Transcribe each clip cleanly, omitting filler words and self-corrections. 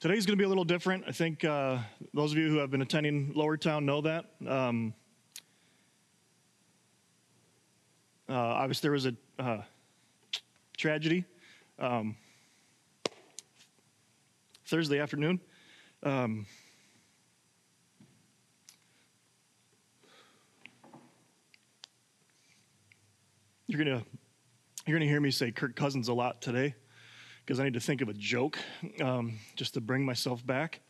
Today's going to be a little different. I think those of you who have been attending Lowertown know that. Obviously, there was a tragedy Thursday afternoon. You're gonna hear me say Kirk Cousins a lot today, because I need to think of a joke just to bring myself back.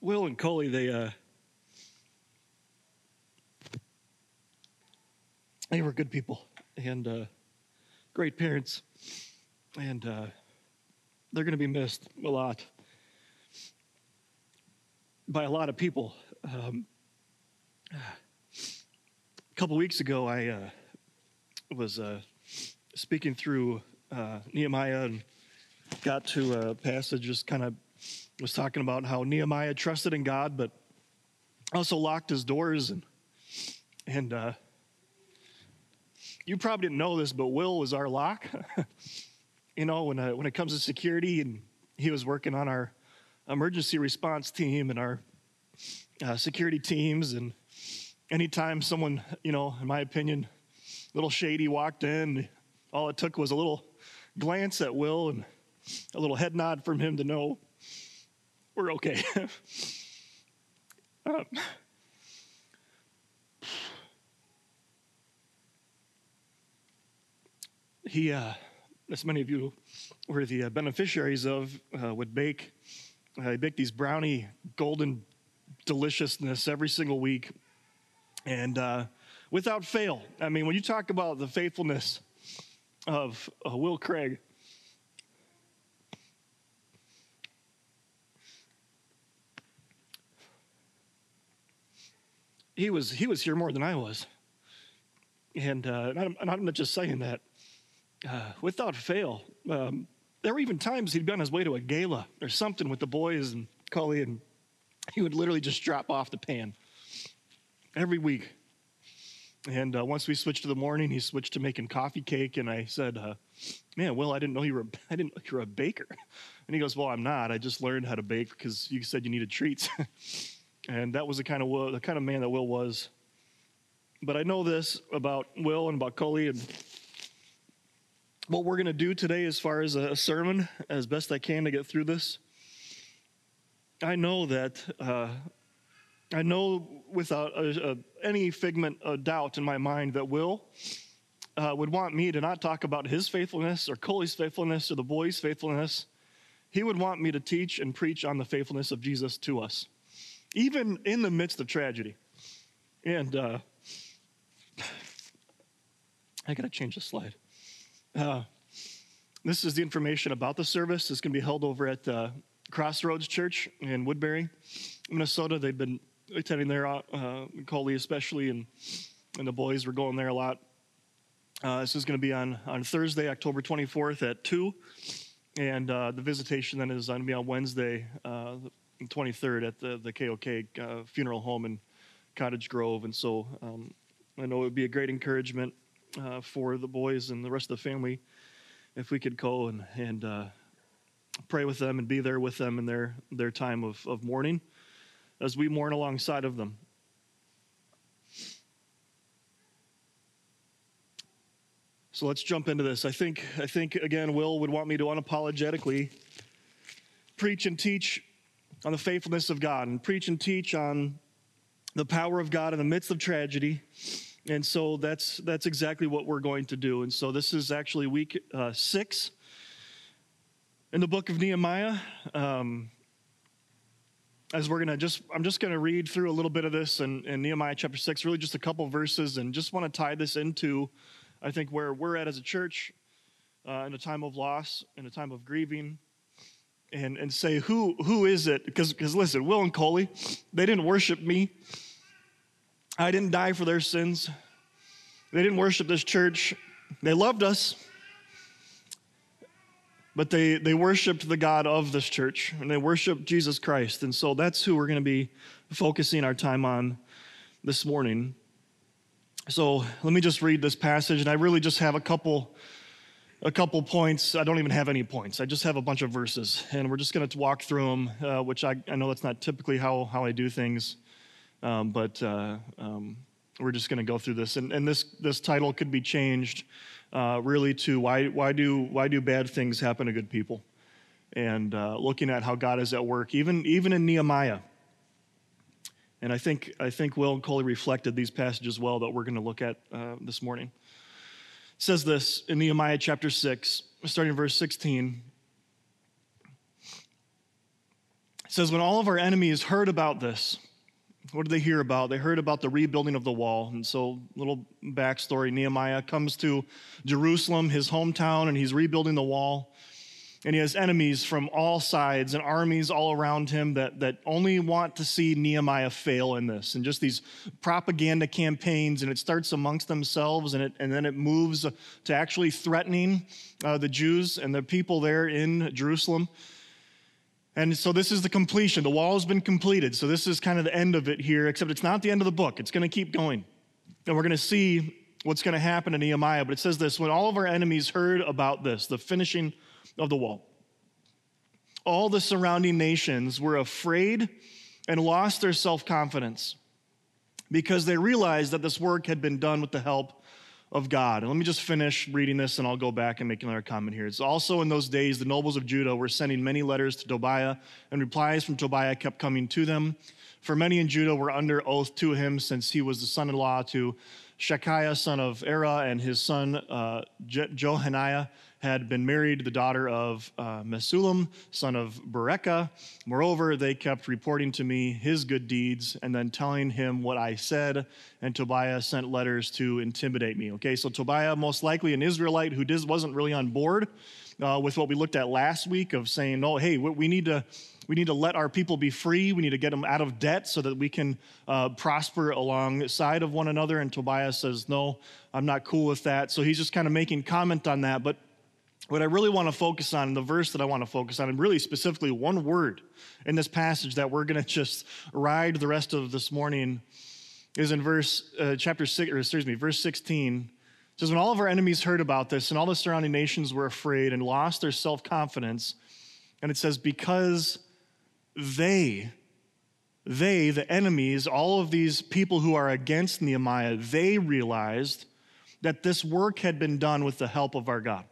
Will and Coley, They were good people and great parents, and they're going to be missed a lot by a lot of people. A couple weeks ago, I was speaking through Nehemiah and got to a passage just kind of was talking about how Nehemiah trusted in God, but also locked his doors and you probably didn't know this, but Will was our lock. You know, when it comes to security, and he was working on our emergency response team and our security teams. And anytime someone, you know, in my opinion, a little shady walked in, all it took was a little glance at Will and a little head nod from him to know we're okay. He, as many of you were the beneficiaries of, would bake. He baked these brownie golden deliciousness every single week. And without fail, I mean, when you talk about the faithfulness of Will Craig, he was here more than I was. And I'm not just saying that. Without fail, there were even times he'd be on his way to a gala or something with the boys and Cully, and he would literally just drop off the pan every week. And once we switched to the morning, he switched to making coffee cake, and I said, "Man, Will, I didn't know you were a baker." And he goes, "Well, I'm not. I just learned how to bake because you said you needed treats." And that was the kind of man that Will was. But I know this about Will and about Cully, and what we're going to do today as far as a sermon, as best I can to get through this. I know that, I know without any figment of doubt in my mind that Will would want me to not talk about his faithfulness or Coley's faithfulness or the boys' faithfulness. He would want me to teach and preach on the faithfulness of Jesus to us, even in the midst of tragedy. And I got to change the slide. This is the information about the service. It's going to be held over at Crossroads Church in Woodbury, Minnesota. They've been attending there, Coley especially, and the boys were going there a lot. This is going to be on Thursday, October 24th at 2, and the visitation then is going to be on Wednesday, the 23rd at the KOK funeral home in Cottage Grove. And so I know it would be a great encouragement for the boys and the rest of the family if we could go and pray with them and be there with them in their time of mourning as we mourn alongside of them. So let's jump into this. I think again, Will would want me to unapologetically preach and teach on the faithfulness of God and preach and teach on the power of God in the midst of tragedy. And so that's exactly what we're going to do. And so this is actually week 6 in the book of Nehemiah. As we're gonna I'm just gonna read through a little bit of this in Nehemiah chapter 6, really just a couple verses, and just want to tie this into, I think, where we're at as a church in a time of loss, in a time of grieving, and say who is it? Because listen, Will and Coley, they didn't worship me. I didn't die for their sins. They didn't worship this church. They loved us, but they worshiped the God of this church, and they worshiped Jesus Christ. And so that's who we're going to be focusing our time on this morning. So let me just read this passage, and I really just have a couple points. I don't even have any points. I just have a bunch of verses, and we're just going to walk through them, which I know that's not typically how I do things, we're just going to go through this. And this title could be changed really to why do bad things happen to good people? And looking at how God is at work, even in Nehemiah. And I think Will and Coley reflected these passages well that we're going to look at this morning. It says this in Nehemiah chapter 6, starting in verse 16. It says, when all of our enemies heard about this, what did they hear about? They heard about the rebuilding of the wall. And so, little backstory, Nehemiah comes to Jerusalem, his hometown, and he's rebuilding the wall. And he has enemies from all sides and armies all around him that only want to see Nehemiah fail in this. And just these propaganda campaigns, and it starts amongst themselves, and then it moves to actually threatening the Jews and the people there in Jerusalem. And so this is the completion. The wall has been completed. So this is kind of the end of it here, except it's not the end of the book. It's going to keep going. And we're going to see what's going to happen to Nehemiah. But it says this, when all of our enemies heard about this, the finishing of the wall, all the surrounding nations were afraid and lost their self-confidence because they realized that this work had been done with the help of God. And let me just finish reading this, and I'll go back and make another comment here. It's also in those days, the nobles of Judah were sending many letters to Tobiah, and replies from Tobiah kept coming to them. For many in Judah were under oath to him, since he was the son-in-law to Shecaniah, son of Arah, and his son Jehohanan had been married to the daughter of Meshullam, son of Berechiah. Moreover, they kept reporting to me his good deeds and then telling him what I said, and Tobiah sent letters to intimidate me. Okay, so Tobiah, most likely an Israelite who wasn't really on board with what we looked at last week of saying, no, hey, we need to let our people be free. We need to get them out of debt so that we can prosper alongside of one another. And Tobiah says, no, I'm not cool with that. So he's just kind of making comment on that. But what I really want to focus on, and the verse that I want to focus on, and really specifically one word in this passage that we're going to just ride the rest of this morning, is in verse 16. It says, when all of our enemies heard about this, and all the surrounding nations were afraid and lost their self-confidence, and it says, because they, the enemies, all of these people who are against Nehemiah, they realized that this work had been done with the help of our God.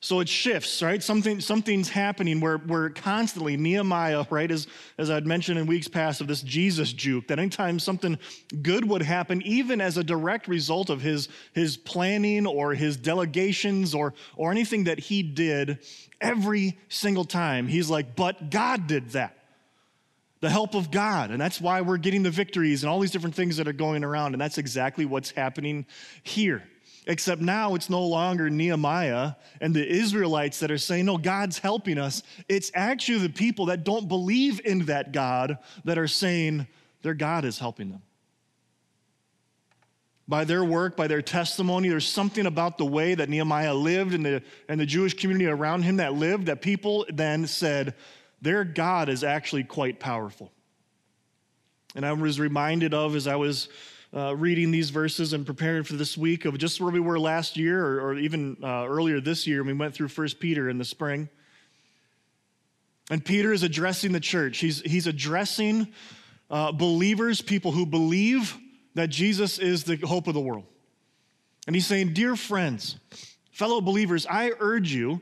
So it shifts, right? Something's happening where constantly Nehemiah, right, as I'd mentioned in weeks past, of this Jesus juke, that anytime something good would happen, even as a direct result of his planning or his delegations or anything that he did, every single time he's like, but God did that. The help of God, and that's why we're getting the victories and all these different things that are going around, and that's exactly what's happening here. Except now it's no longer Nehemiah and the Israelites that are saying, no, God's helping us. It's actually the people that don't believe in that God that are saying their God is helping them. By their work, by their testimony, there's something about the way that Nehemiah lived and the Jewish community around him that lived, that people then said, their God is actually quite powerful. And I was reminded of, as I was reading these verses and preparing for this week, of just where we were last year or even earlier this year. We went through First Peter in the spring. And Peter is addressing the church. He's addressing believers, people who believe that Jesus is the hope of the world. And he's saying, dear friends, fellow believers, I urge you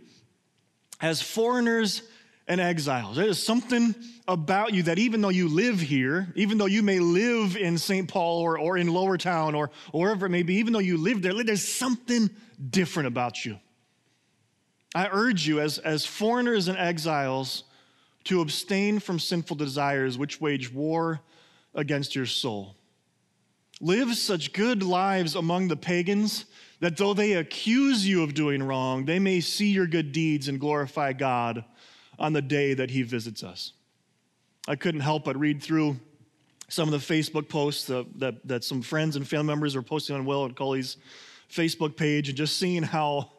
as foreigners and exiles. There is something about you that even though you live here, even though you may live in St. Paul or in Lower Town or wherever it may be, even though you live there, there's something different about you. I urge you as foreigners and exiles to abstain from sinful desires which wage war against your soul. Live such good lives among the pagans that though they accuse you of doing wrong, they may see your good deeds and glorify God on the day that he visits us. I couldn't help but read through some of the Facebook posts that some friends and family members are posting on Will and Coley's Facebook page, and just seeing how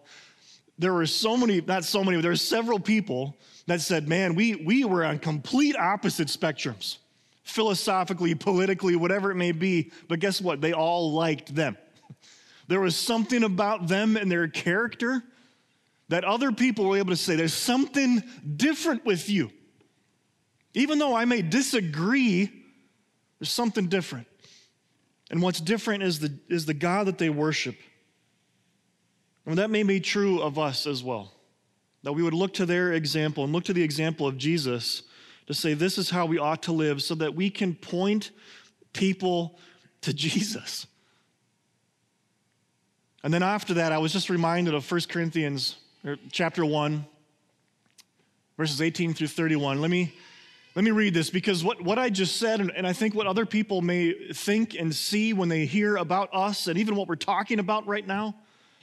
there were there were several people that said, man, we were on complete opposite spectrums, philosophically, politically, whatever it may be, but guess what? They all liked them. There was something about them and their character that other people were able to say, there's something different with you. Even though I may disagree, there's something different. And what's different is the God that they worship. And that may be true of us as well, that we would look to their example and look to the example of Jesus to say, this is how we ought to live, so that we can point people to Jesus. And then after that, I was just reminded of 1 Corinthians chapter 1, verses 18 through 31. Let me read this, because what I just said, and I think what other people may think and see when they hear about us, and even what we're talking about right now,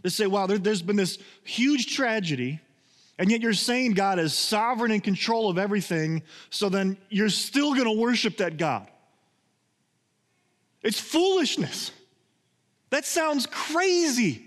to say, wow, there's been this huge tragedy, and yet you're saying God is sovereign in control of everything, so then you're still going to worship that God. It's foolishness. That sounds crazy.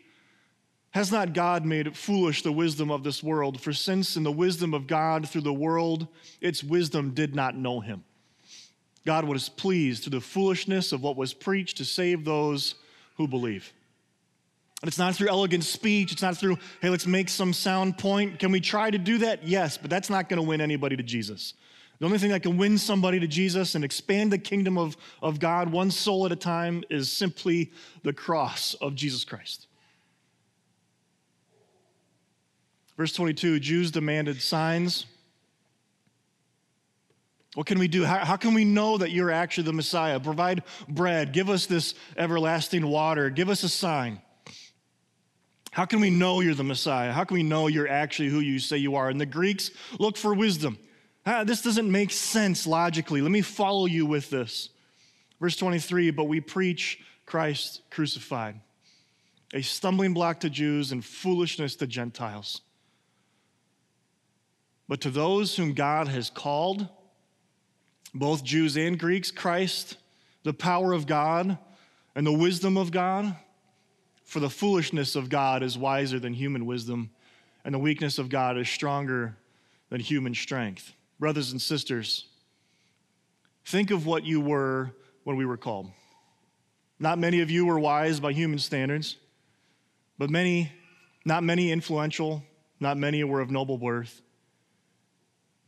Has not God made foolish the wisdom of this world? For since in the wisdom of God through the world, its wisdom did not know him, God was pleased through the foolishness of what was preached to save those who believe. And it's not through elegant speech. It's not through, hey, let's make some sound point. Can we try to do that? Yes, but that's not going to win anybody to Jesus. The only thing that can win somebody to Jesus and expand the kingdom of God one soul at a time is simply the cross of Jesus Christ. Verse 22, Jews demanded signs. What can we do? How can we know that you're actually the Messiah? Provide bread. Give us this everlasting water. Give us a sign. How can we know you're the Messiah? How can we know you're actually who you say you are? And the Greeks look for wisdom. This doesn't make sense logically. Let me follow you with this. Verse 23, but we preach Christ crucified, a stumbling block to Jews and foolishness to Gentiles. But to those whom God has called, both Jews and Greeks, Christ, the power of God and the wisdom of God. For the foolishness of God is wiser than human wisdom, and the weakness of God is stronger than human strength. Brothers and sisters, think of what you were when we were called. Not many of you were wise by human standards, but not many influential, not many were of noble birth.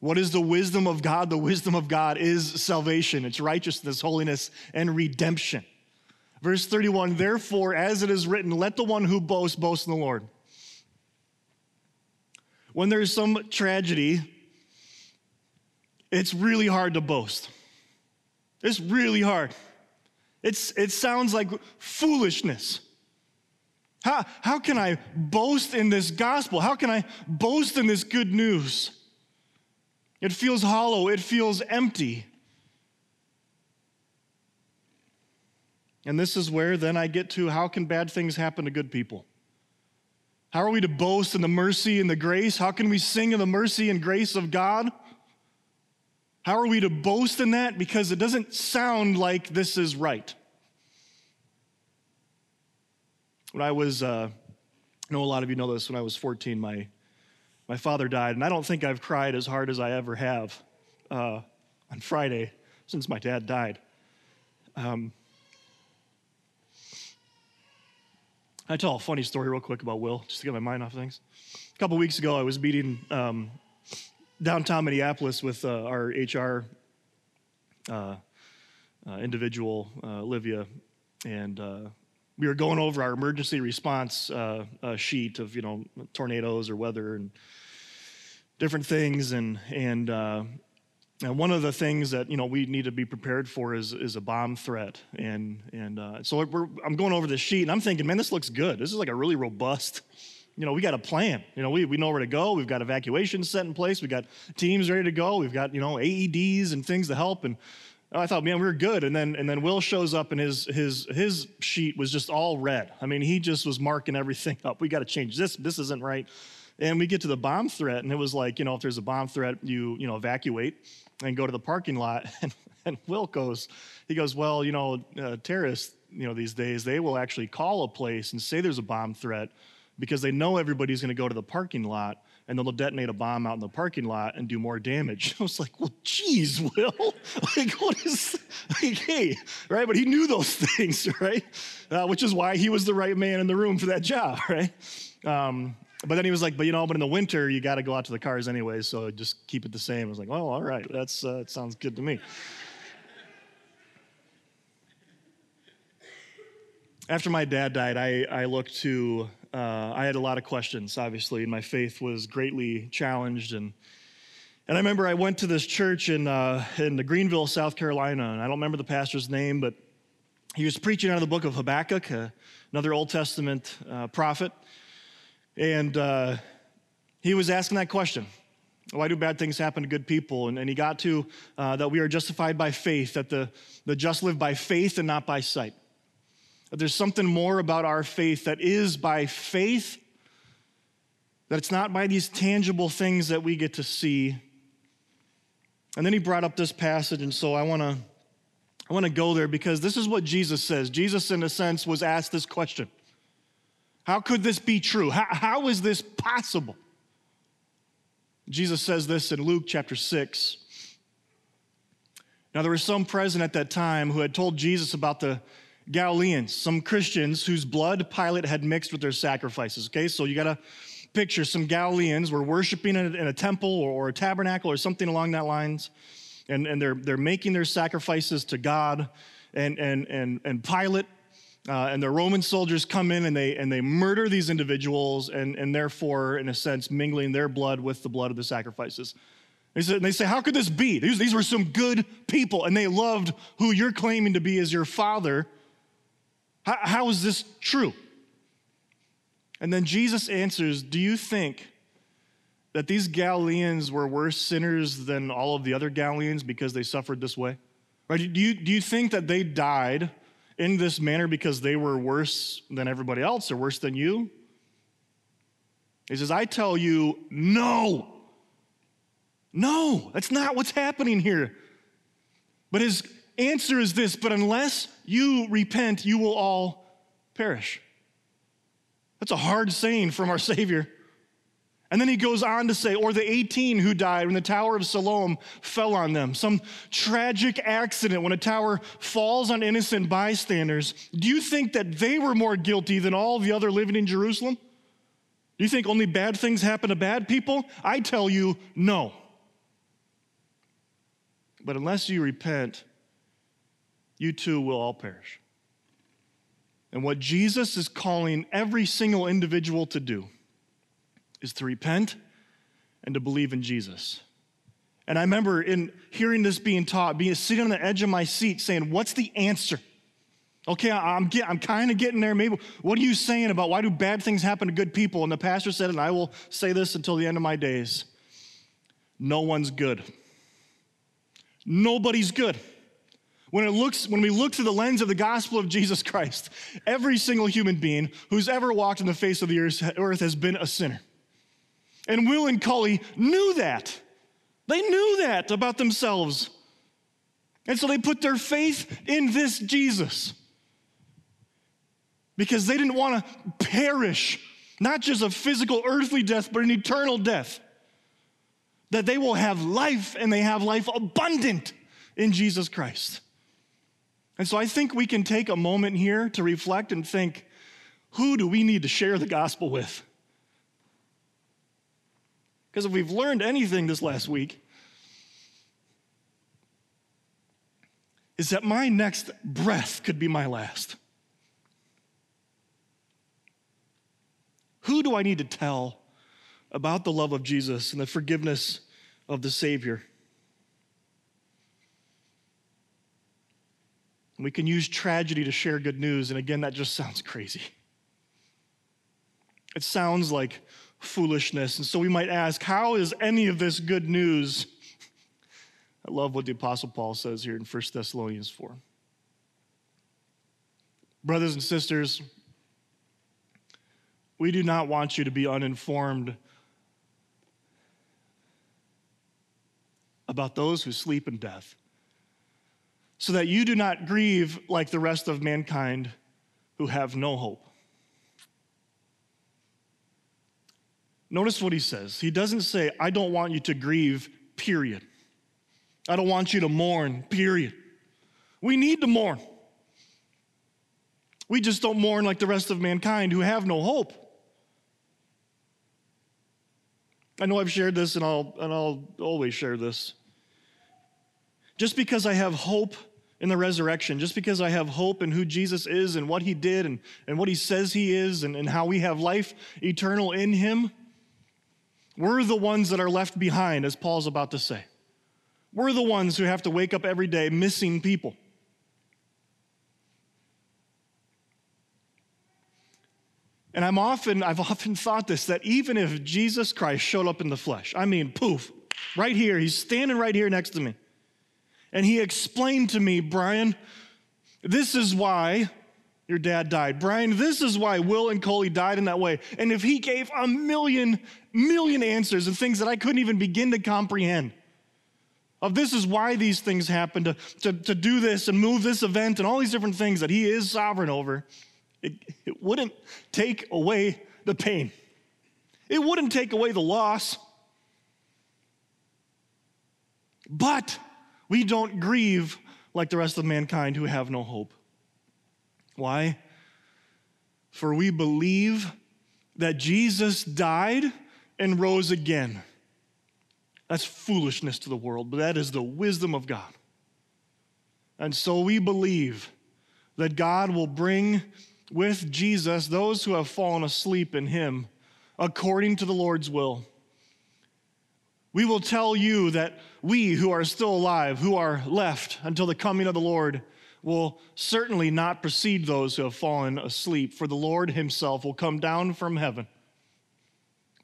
What is the wisdom of God? The wisdom of God is salvation. It's righteousness, holiness, and redemption. Verse 31, therefore, as it is written, let the one who boasts, boast in the Lord. When there's some tragedy, it's really hard to boast. It's really hard. It sounds like foolishness. How can I boast in this gospel? How can I boast in this good news? It feels hollow. It feels empty. And this is where then I get to, how can bad things happen to good people? How are we to boast in the mercy and the grace? How can we sing in the mercy and grace of God? How are we to boast in that? Because it doesn't sound like this is right. When I was, I know a lot of you know this, when I was 14, my father died, and I don't think I've cried as hard as I ever have on Friday since my dad died. I tell a funny story real quick about Will, just to get my mind off things. A couple weeks ago, I was meeting downtown Minneapolis with our HR individual, Olivia, and we were going over our emergency response sheet of, you know, tornadoes or weather and different things, and one of the things that, you know, we need to be prepared for is a bomb threat. So I'm going over this sheet, and I'm thinking, man, this looks good. This is like a really robust, you know, we got a plan. You know, we know where to go. We've got evacuations set in place. We've got teams ready to go. We've got, you know, AEDs and things to help. And I thought, man, we were good. And then Will shows up, and his sheet was just all red. I mean, he just was marking everything up. We got to change this. This isn't right. And we get to the bomb threat, and it was like, you know, if there's a bomb threat, you know, evacuate and go to the parking lot. And Will goes, well, you know, terrorists, you know, these days, they will actually call a place and say there's a bomb threat because they know everybody's going to go to the parking lot, and they'll detonate a bomb out in the parking lot and do more damage. I was like, well, geez, Will. Like, what is, like, hey, right? But he knew those things, right? Which is why he was the right man in the room for that job, right? But then he was like, but, you know, but in the winter, you got to go out to the cars anyway, so just keep it the same. I was like, oh, all right, that sounds good to me. After my dad died, I looked to, I had a lot of questions, obviously, and my faith was greatly challenged. And I remember I went to this church in Greenville, South Carolina, and I don't remember the pastor's name, but he was preaching out of the book of Habakkuk, another Old Testament prophet. And he was asking that question, why do bad things happen to good people? And he got to that we are justified by faith, that the just live by faith and not by sight. That there's something more about our faith that is by faith, that it's not by these tangible things that we get to see. And then he brought up this passage, and so I want to go there because this is what Jesus says. Jesus, in a sense, was asked this question. How could this be true? How is this possible? Jesus says this in Luke chapter 6. Now, there were some present at that time who had told Jesus about the Galileans, some Christians whose blood Pilate had mixed with their sacrifices. Okay, so you got to picture some Galileans were worshiping in a temple or a tabernacle or something along that lines, and they're making their sacrifices to God and Pilate. And the Roman soldiers come in and they murder these individuals and therefore, in a sense, mingling their blood with the blood of the sacrifices. And they say, how could this be? These were some good people, and they loved who you're claiming to be as your father. How is this true? And then Jesus answers, do you think that these Galileans were worse sinners than all of the other Galileans because they suffered this way? Right? Do you think that they died in this manner because they were worse than everybody else or worse than you? He says, I tell you, no, that's not what's happening here. But his answer is this, but unless you repent, you will all perish. That's a hard saying from our Savior. And then he goes on to say, or the 18 who died when the Tower of Siloam fell on them, some tragic accident when a tower falls on innocent bystanders. Do you think that they were more guilty than all the other living in Jerusalem? Do you think only bad things happen to bad people? I tell you, no. But unless you repent, you too will all perish. And what Jesus is calling every single individual to do is to repent and to believe in Jesus. And I remember in hearing this being taught, being sitting on the edge of my seat saying, what's the answer? Okay, I'm kind of getting there. Maybe, what are you saying about why do bad things happen to good people? And the pastor said, and I will say this until the end of my days, no one's good. Nobody's good. When we look through the lens of the gospel of Jesus Christ, every single human being who's ever walked on the face of the earth has been a sinner. And Will and Coley knew that. They knew that about themselves. And so they put their faith in this Jesus because they didn't want to perish, not just a physical earthly death, but an eternal death, that they will have life and they have life abundant in Jesus Christ. And so I think we can take a moment here to reflect and think, Who do we need to share the gospel with? Because if we've learned anything this last week, is that my next breath could be my last. Who do I need to tell about the love of Jesus and the forgiveness of the Savior? We can use tragedy to share good news, and again, that just sounds crazy. It sounds like foolishness, and so we might ask, how is any of this good news? I love what the Apostle Paul says here in First Thessalonians 4. Brothers and sisters, we do not want you to be uninformed about those who sleep in death, so that you do not grieve like the rest of mankind who have no hope. Notice what he says. He doesn't say, I don't want you to grieve, period. I don't want you to mourn, period. We need to mourn. We just don't mourn like the rest of mankind who have no hope. I know I've shared this, and I'll always share this. Just because I have hope in the resurrection, just because I have hope in who Jesus is and what he did and what he says he is and how we have life eternal in him, we're the ones that are left behind, as Paul's about to say. We're the ones who have to wake up every day missing people. And I've often thought this, that even if Jesus Christ showed up in the flesh, I mean, poof, right here, he's standing right here next to me. And he explained to me, Brian, this is why your dad died. Brian, this is why Will and Coley died in that way. And if he gave a million answers and things that I couldn't even begin to comprehend, of this is why these things happened, to do this and move this event and all these different things that he is sovereign over, it wouldn't take away the pain. It wouldn't take away the loss. But we don't grieve like the rest of mankind who have no hope. Why? For we believe that Jesus died and rose again. That's foolishness to the world, but that is the wisdom of God. And so we believe that God will bring with Jesus those who have fallen asleep in him according to the Lord's will. We will tell you that we who are still alive, who are left until the coming of the Lord, will certainly not precede those who have fallen asleep, for the Lord himself will come down from heaven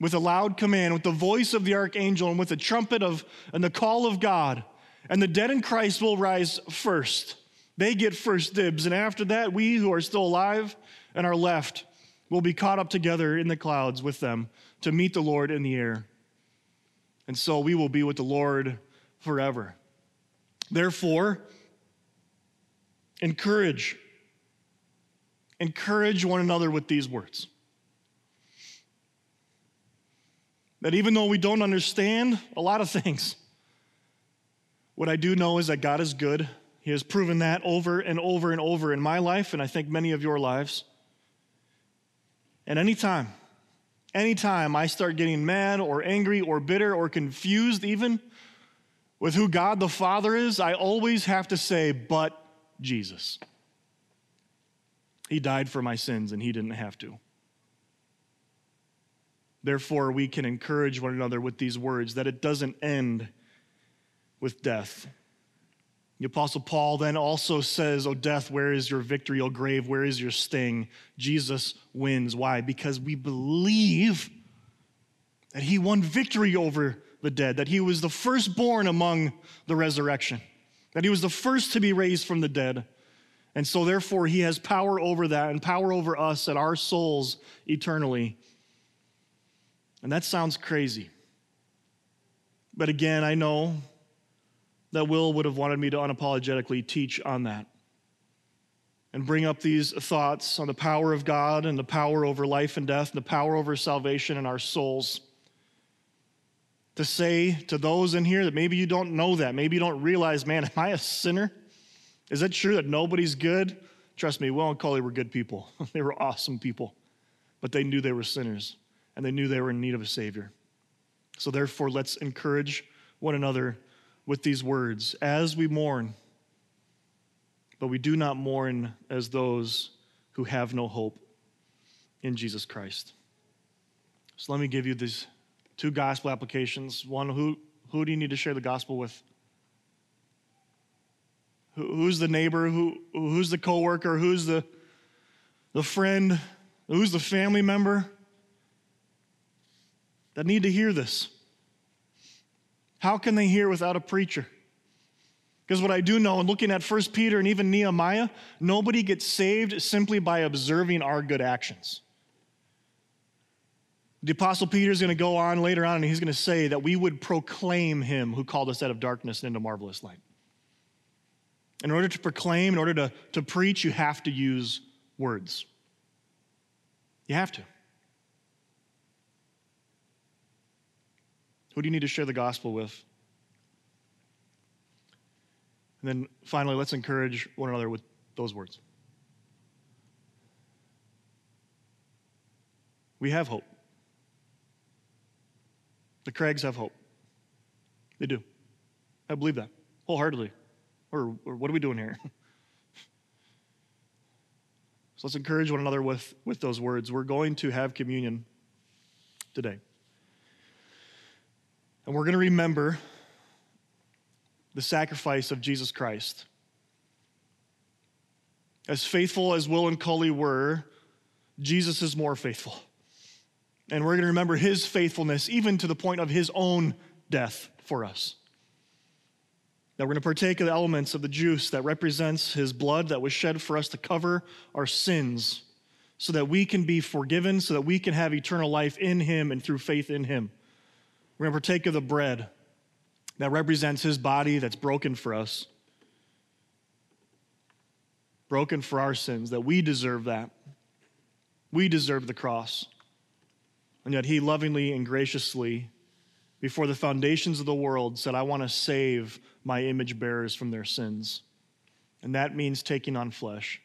with a loud command, with the voice of the archangel, and with the trumpet and the call of God, and the dead in Christ will rise first. They get first dibs, and after that, we who are still alive and are left will be caught up together in the clouds with them to meet the Lord in the air. And so we will be with the Lord forever. Therefore, encourage. Encourage one another with these words. That even though we don't understand a lot of things, what I do know is that God is good. He has proven that over and over and over in my life, and I think many of your lives. And anytime I start getting mad or angry or bitter or confused even with who God the Father is, I always have to say, but Jesus. He died for my sins and he didn't have to. Therefore, we can encourage one another with these words, that it doesn't end with death. The Apostle Paul then also says, O death, where is your victory? O grave, where is your sting? Jesus wins. Why? Because we believe that he won victory over the dead, that he was the firstborn among the resurrection, that he was the first to be raised from the dead. And so therefore he has power over that and power over us and our souls eternally. And that sounds crazy. But again, I know that Will would have wanted me to unapologetically teach on that and bring up these thoughts on the power of God and the power over life and death and the power over salvation in our souls. To say to those in here that maybe you don't know that, maybe you don't realize, man, am I a sinner? Is it true that nobody's good? Trust me, Will and Coley were good people. They were awesome people. but they knew they were sinners and they knew they were in need of a Savior. So therefore, let's encourage one another with these words as we mourn, but we do not mourn as those who have no hope in Jesus Christ. So let me give you these two gospel applications. One, who do you need to share the gospel with? Who's the neighbor? Who's the coworker? Who's the friend? Who's the family member that need to hear this? How can they hear without a preacher? Because what I do know, and looking at 1 Peter and even Nehemiah, nobody gets saved simply by observing our good actions. The Apostle Peter is going to go on later on, and he's going to say that we would proclaim him who called us out of darkness and into marvelous light. In order to proclaim, in order to preach, you have to use words. You have to. Who do you need to share the gospel with? And then finally, let's encourage one another with those words. We have hope. The Craigs have hope. They do. I believe that wholeheartedly. Or what are we doing here? So let's encourage one another with those words. We're going to have communion today. And we're going to remember the sacrifice of Jesus Christ. As faithful as Will and Coley were, Jesus is more faithful. And we're going to remember his faithfulness, even to the point of his own death for us. That we're going to partake of the elements of the juice that represents his blood that was shed for us to cover our sins, so that we can be forgiven, so that we can have eternal life in him and through faith in him. We're going to partake of the bread that represents his body that's broken for us, broken for our sins, that we deserve that. We deserve the cross. And yet he lovingly and graciously, before the foundations of the world, said, I want to save my image bearers from their sins. And that means taking on flesh.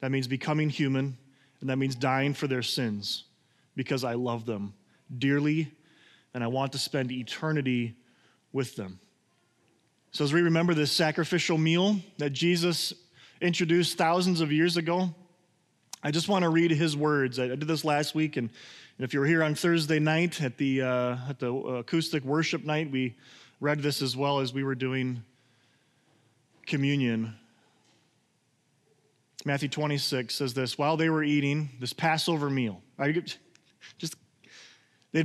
That means becoming human, and that means dying for their sins, because I love them dearly, and I want to spend eternity with them. So as we remember this sacrificial meal that Jesus introduced thousands of years ago, I just want to read his words. I did this last week, and if you were here on Thursday night at the acoustic worship night, we read this as well as we were doing communion. Matthew 26 says this: while they were eating this Passover meal, they'd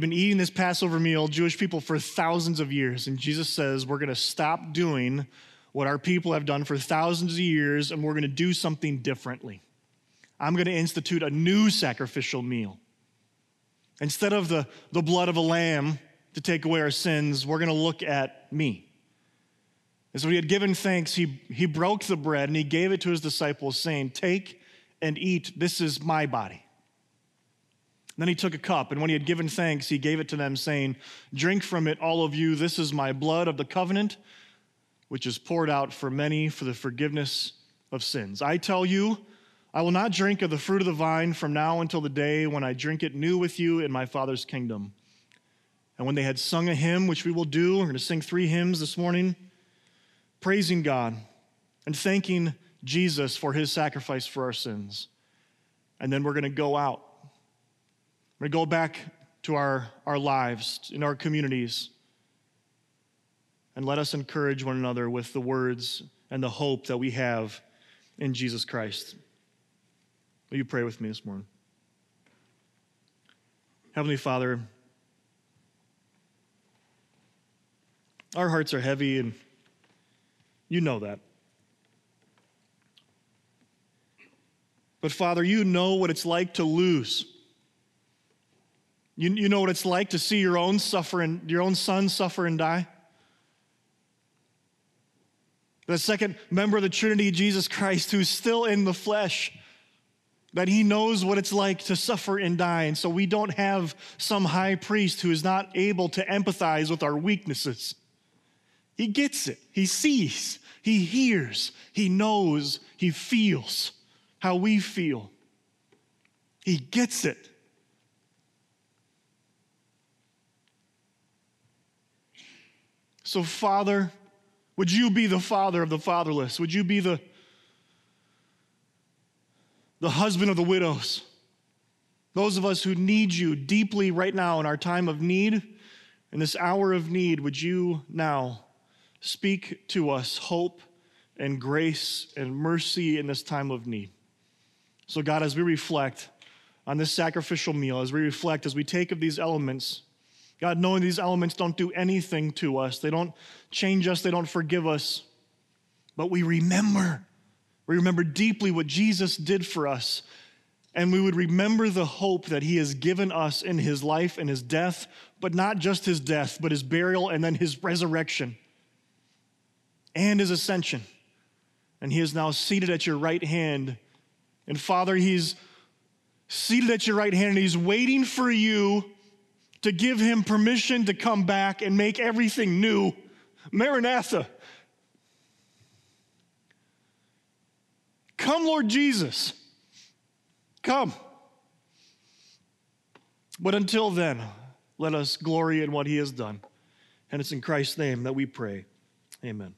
been eating this Passover meal, Jewish people, for thousands of years, and Jesus says, we're going to stop doing what our people have done for thousands of years, and we're going to do something differently. I'm going to institute a new sacrificial meal. Instead of the blood of a lamb to take away our sins, we're going to look at me. And so he had given thanks. He broke the bread and he gave it to his disciples, saying, take and eat. This is my body. And then he took a cup, and when he had given thanks, he gave it to them, saying, drink from it, all of you. This is my blood of the covenant, which is poured out for many for the forgiveness of sins. I tell you, I will not drink of the fruit of the vine from now until the day when I drink it new with you in my Father's kingdom. And when they had sung a hymn, which we will do, we're going to sing 3 hymns this morning, praising God and thanking Jesus for his sacrifice for our sins. And then we're going to go out. We're going to go back to our lives, in our communities, and let us encourage one another with the words and the hope that we have in Jesus Christ. Will you pray with me this morning? Heavenly Father, our hearts are heavy, and you know that. But Father, you know what it's like to lose. You know what it's like to see your own son suffer and die. The second member of the Trinity, Jesus Christ, who's still in the flesh, that he knows what it's like to suffer and die. And so we don't have some high priest who is not able to empathize with our weaknesses. He gets it. He sees. He hears. He knows. He feels how we feel. He gets it. So Father, would you be the father of the fatherless? Would you be the husband of the widows? Those of us who need you deeply right now in our time of need, in this hour of need, would you now speak to us hope and grace and mercy in this time of need? So God, as we reflect on this sacrificial meal, as we reflect, as we take of these elements, God, knowing these elements don't do anything to us. They don't change us. They don't forgive us. But we remember. We remember deeply what Jesus did for us. And we would remember the hope that he has given us in his life and his death, but not just his death, but his burial and then his resurrection and his ascension. And he is now seated at your right hand. And Father, he's seated at your right hand and he's waiting for you to give him permission to come back and make everything new. Maranatha. Come, Lord Jesus. Come. But until then, let us glory in what he has done. And it's in Christ's name that we pray. Amen.